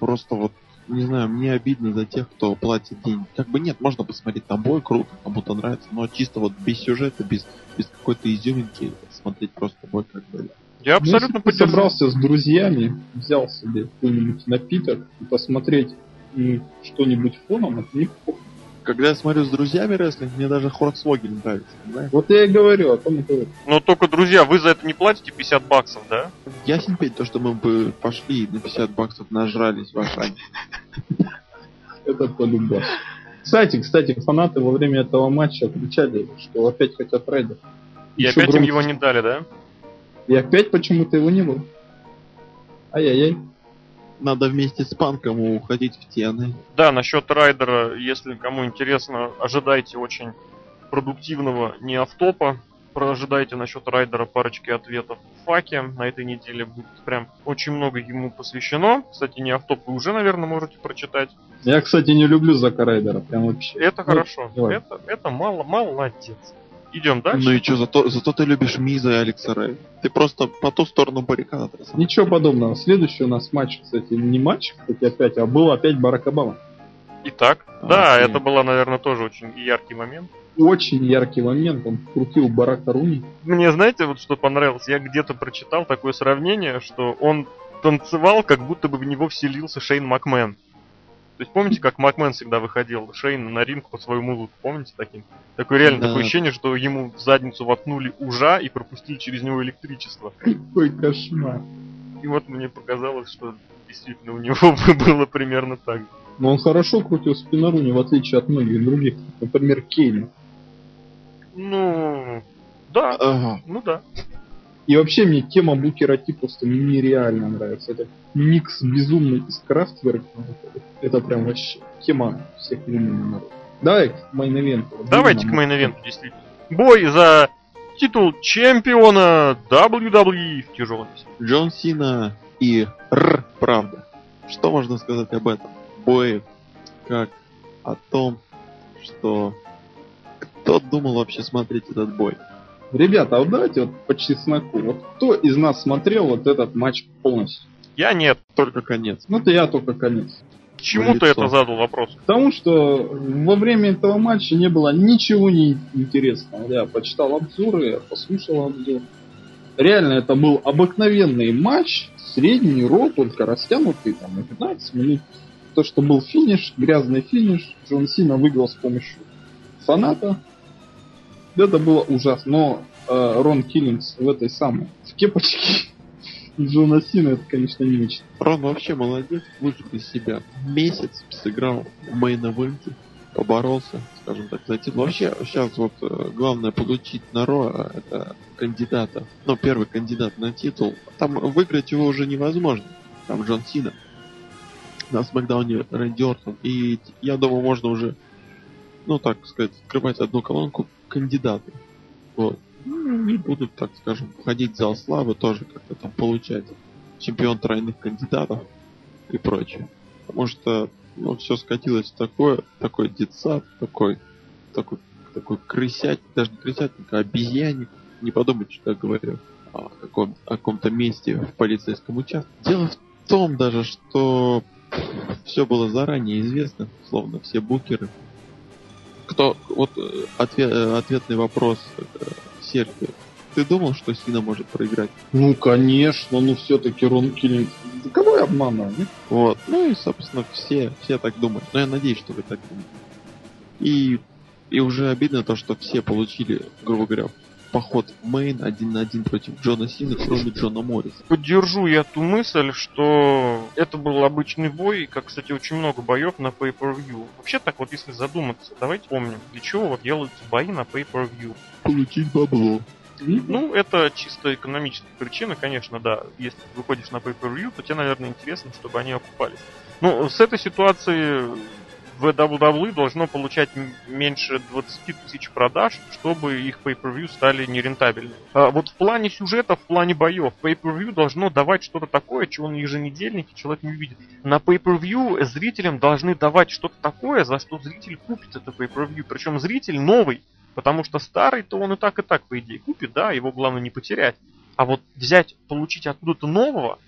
просто вот, не знаю, мне обидно за тех, кто платит деньги. Как бы нет, можно посмотреть на бой, круто, кому-то нравится, но чисто вот без сюжета, без какой-то изюминки смотреть просто бой как бы. Я абсолютно поддерживаю. Собрался с друзьями, взял себе какой-нибудь напиток и посмотреть что-нибудь фоном, это неплохо. Когда я смотрю с друзьями рестлинг, мне даже Хорсвоген нравится, понимаешь? Вот я и говорю, а то не говорю. Но только, друзья, вы за это не платите $50, да? Ясен пень, то, что мы бы пошли и на $50 нажрались в Ашане. Это по-любому. Кстати, фанаты во время этого матча кричали, что опять хотят Райдер. И опять им его не дали, да? И опять почему-то его не было. Ай-яй-яй. Надо вместе с Панком уходить в TNA. Да, насчет Райдера, если кому интересно, ожидайте очень продуктивного неавтопа. Ожидайте насчет Райдера парочки ответов в факе. На этой неделе будет прям очень много ему посвящено. Кстати, неавтоп вы уже, наверное, можете прочитать. Я, кстати, не люблю Зака Райдера, прям вообще. Это хорошо. Давай. Это молодец. Идем дальше. Ну и что, зато ты любишь Миза и Алекса Райли. Ты просто по ту сторону баррикад. Ничего подобного. Следующий у нас матч, кстати, не матч, кстати, опять, а был опять Барак Обама. Итак, это был, наверное, тоже очень яркий момент. Очень яркий момент. Он крутил Барака Руни. Мне, знаете, вот что понравилось? Я где-то прочитал такое сравнение, что он танцевал, как будто бы в него вселился Шейн Макмен. То есть помните, как Макмен всегда выходил Шейн на ринг под свою музыку, помните таким? Такое реально такое ощущение, что ему в задницу воткнули ужа и пропустили через него электричество. Какой кошмар. И вот мне показалось, что действительно у него было примерно так. Но он хорошо крутил спинаруни, в отличие от многих других, например, Кейна. Ну да, ну да. И вообще мне тема Букера Ти просто нереально нравится. Это микс безумный из Крафтверка. Это прям вообще тема всех времен народа. Давай к мейн-ивенту. Давайте к мейн-ивенту, действительно. Бой за титул чемпиона WWE в тяжелом весе. Джон Сина и правда. Что можно сказать об этом? Бой как о том, что кто думал вообще смотреть этот бой? Ребята, а вот давайте вот по чесноку. Вот кто из нас смотрел вот этот матч полностью? Я нет. Только конец. Ну-то я только конец. К чему ты это задал вопрос? Потому что во время этого матча не было ничего неинтересного. Я почитал обзоры, я послушал обзор. Реально, это был обыкновенный матч, средний Ро, только растянутый там на 15 минут. То, что был финиш, грязный финиш, Джон Сина выиграл с помощью фаната. Это было ужасно, но Рон Киллингс в этой самой кепочке Джона Сина, это, конечно, не мечта. Рон вообще молодец, вышел из себя. Месяц сыграл в мейн-эвенте, поборолся, скажем так, за титул. Вообще, сейчас вот главное получить на Ро, это кандидата, ну, первый кандидат на титул. Там выиграть его уже невозможно, там Джон Сина. На SmackDown Рэнди Ортон. И я думаю, можно уже, ну, так сказать, открывать одну колонку кандидаты. Вот. Ну, и будут, так скажем, ходить в зал славы, тоже как-то там получать чемпион тройных кандидатов и прочее. Потому что, ну, все скатилось в такой детсад, такой такой крысятник, даже не крысятник, а обезьянник. Не подумайте, что я говорю о каком-то месте в полицейском участке. Дело в том даже, что все было заранее известно, словно все букеры. Кто, вот ответный вопрос Сергею. Ты думал, что Сина может проиграть? Ну, конечно, но все-таки Рон Киллингс. Да кого я обманываю? Вот. Ну и, собственно, все так думают. Но я надеюсь, что вы так думаете. И уже обидно то, что все получили, грубо говоря, поход в мейн 1 на 1 против Джона Сина, кроме Джона Морриса. Поддержу я ту мысль, что это был обычный бой, как, кстати, очень много боев на pay-per-view. Вообще так вот, если задуматься, давайте помним, для чего вот делаются бои на pay-per-view. Получить бабло. Ну, это чисто экономические причины, конечно, да. Если ты выходишь на pay-per-view, то тебе, наверное, интересно, чтобы они окупались. Ну, с этой ситуации WWE должно получать меньше 20 тысяч продаж, чтобы их pay-per-view стали нерентабельными. А вот в плане сюжета, в плане боев, pay-per-view должно давать что-то такое, чего на еженедельнике человек не увидит. На pay-per-view зрителям должны давать что-то такое, за что зритель купит это pay-per-view. Причем зритель новый. Потому что старый-то он и так, по идее, купит, да, его главное не потерять. А вот взять, получить откуда-то нового,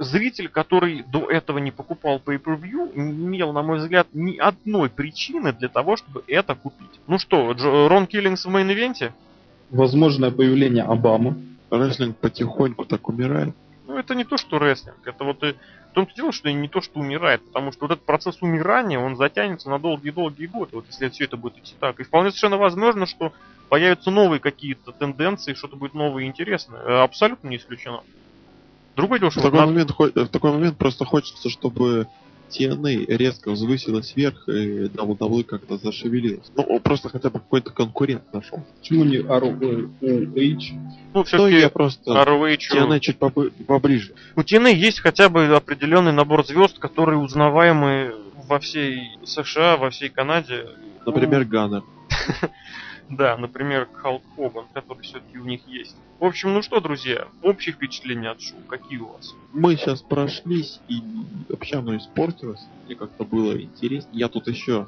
зритель, который до этого не покупал pay-per-view, не имел, на мой взгляд, ни одной причины для того, чтобы это купить. Ну что, Рон Киллингс в мейн-ивенте? Возможное появление Обамы. Рестлинг потихоньку так умирает. Ну это не то, что рестлинг, это вот и... В том-то дело, что не то, что умирает, потому что вот этот процесс умирания, он затянется на долгие-долгие годы, вот если все это будет идти так. И вполне совершенно возможно, что появятся новые какие-то тенденции, что-то будет новое и интересное. Абсолютно не исключено. Другое дело, что... В такой момент просто хочется, чтобы TNA резко взвысилась вверх и WWE как-то зашевелилась. Ну, просто хотя бы какой-то конкурент нашел. Почему не ROH? Ну, все-таки я просто ROH... TNA чуть поближе. У TNA есть хотя бы определенный набор звезд, которые узнаваемы во всей США, во всей Канаде. Например, Ганнер. Да, например, Халк Хоган, который все-таки у них есть. В общем, ну что, друзья, общие впечатления от шоу, какие у вас? Мы сейчас прошлись, и вообще оно испортилось, мне как-то было интересно. Я тут еще,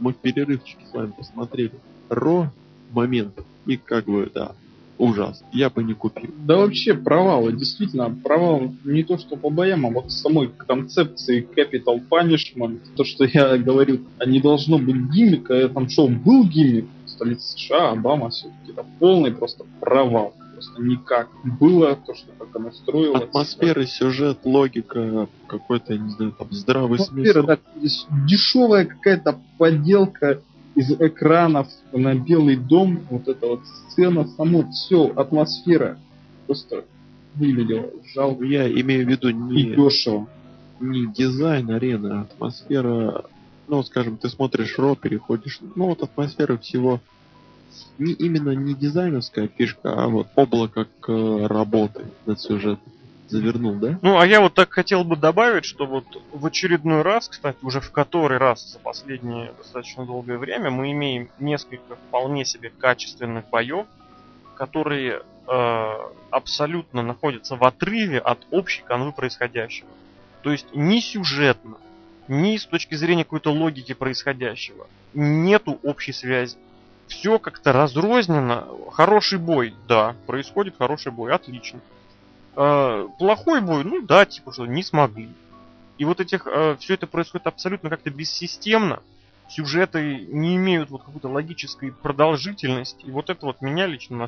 мы в перерывчике с вами посмотрели Raw момент, и как бы, да, ужас, я бы не купил. Да вообще провалы, действительно, провал не то что по боям, а вот самой концепции Capitol Punishment. То, что я говорил, не должно быть гиммика, я там шоу был гиммик. Столица США, Обама, все-таки это полный просто провал. Просто никак было то, что как она строилась. Атмосфера, сюжет, логика, какой-то, не знаю, там здравый смысл. Да, дешевая какая-то подделка из экранов на Белый дом. Вот эта вот сцена, само все, атмосфера просто выглядела жалко. Я имею в виду не дешево. Не дизайн арены, а атмосфера. Ну, скажем, ты смотришь Ро, переходишь... Ну, вот атмосфера всего... Именно не дизайновская фишка, а вот облако к работы над сюжетом. Завернул, да? Ну, а я вот так хотел бы добавить, что вот в очередной раз, кстати, уже в который раз за последнее достаточно долгое время, мы имеем несколько вполне себе качественных боев, которые абсолютно находятся в отрыве от общей канвы происходящего. То есть не сюжетно, ни с точки зрения какой-то логики происходящего. Нету общей связи. Все как-то разрознено. Хороший бой, да, происходит хороший бой, отлично. Плохой бой, ну да, типа что, не смогли. И вот этих, все это происходит абсолютно как-то бессистемно. Сюжеты не имеют вот какой-то логической продолжительности. И вот это вот меня лично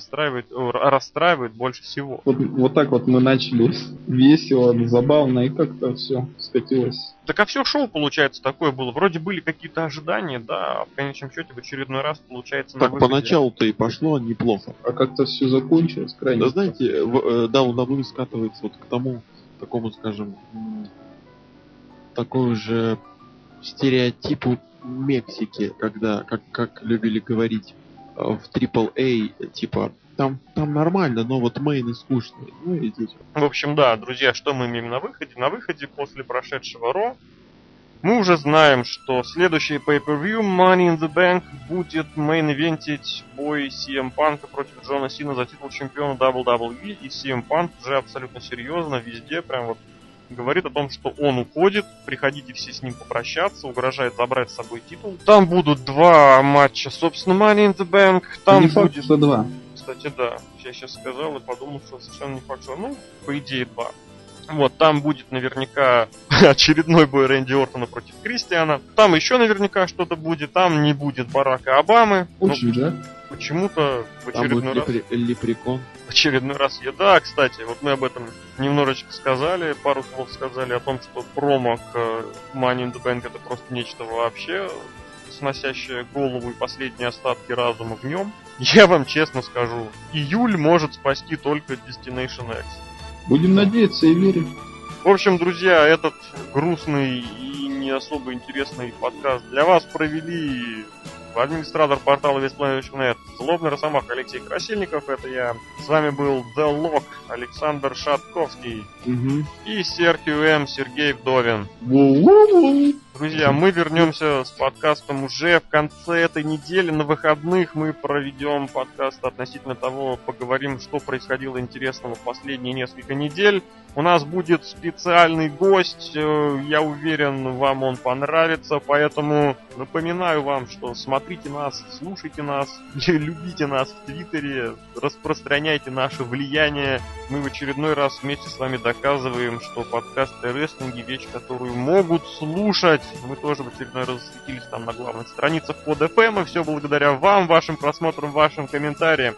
расстраивает больше всего. Вот так вот мы начали весело, забавно, и как-то все скатилось. Так а все шоу, получается, такое было. Вроде были какие-то ожидания, да, а в конечном счете в очередной раз получается... Так поначалу-то и пошло неплохо. А как-то все закончилось крайне... Да знаете, WWE скатывается вот к тому, такому, скажем, такой же стереотипу Мексики, когда, как любили говорить в AAA, типа, там нормально, но вот мейны скучные. Ну и здесь. В общем, да, друзья, что мы имеем на выходе? На выходе после прошедшего Raw мы уже знаем, что следующий pay-per-view Money in the Bank будет мейн-ивентить бой CM Punk против Джона Сина за титул чемпиона WWE, и CM Punk уже абсолютно серьезно везде, прям вот говорит о том, что он уходит, приходите все с ним попрощаться, угрожает забрать с собой титул. Там будут два матча, собственно, Money in the Bank. Там не факт, что два. Кстати, да, я сейчас сказал и подумал, что совершенно не факт, что, ну, по идее, два. Вот, там будет наверняка очередной бой Рэнди Ортона против Кристиана. Там еще наверняка что-то будет, там не будет Барака Обамы. Очень, но... да? Почему-то в очередной раз... Лепрекон. В очередной раз еда. Кстати, вот мы об этом немножечко сказали, пару слов сказали о том, что промо к Money in the Bank — это просто нечто вообще, сносящее голову и последние остатки разума в нем. Я вам честно скажу, июль может спасти только Destination X. Будем надеяться и верить. В общем, друзья, этот грустный и не особо интересный подкаст для вас провели... администратор портала VSplanet.net, злобный росомах Алексей Красильников, это я. С вами был The Lock, Александр Шатковский. Угу. И Серхио М. Сергей Вдовин. Друзья, мы вернемся с подкастом уже в конце этой недели. На выходных мы проведем подкаст относительно того, поговорим, что происходило интересного в последние несколько недель. У нас будет специальный гость, я уверен, вам он понравится, поэтому напоминаю вам, что смотрите нас, слушайте нас, любите нас в Твиттере, распространяйте наше влияние. Мы в очередной раз вместе с вами доказываем, что подкасты рестлинги — вещь, которую могут слушать. Мы тоже в очередной раз засветились там на главных страницах под FM, и все благодаря вам, вашим просмотрам, вашим комментариям.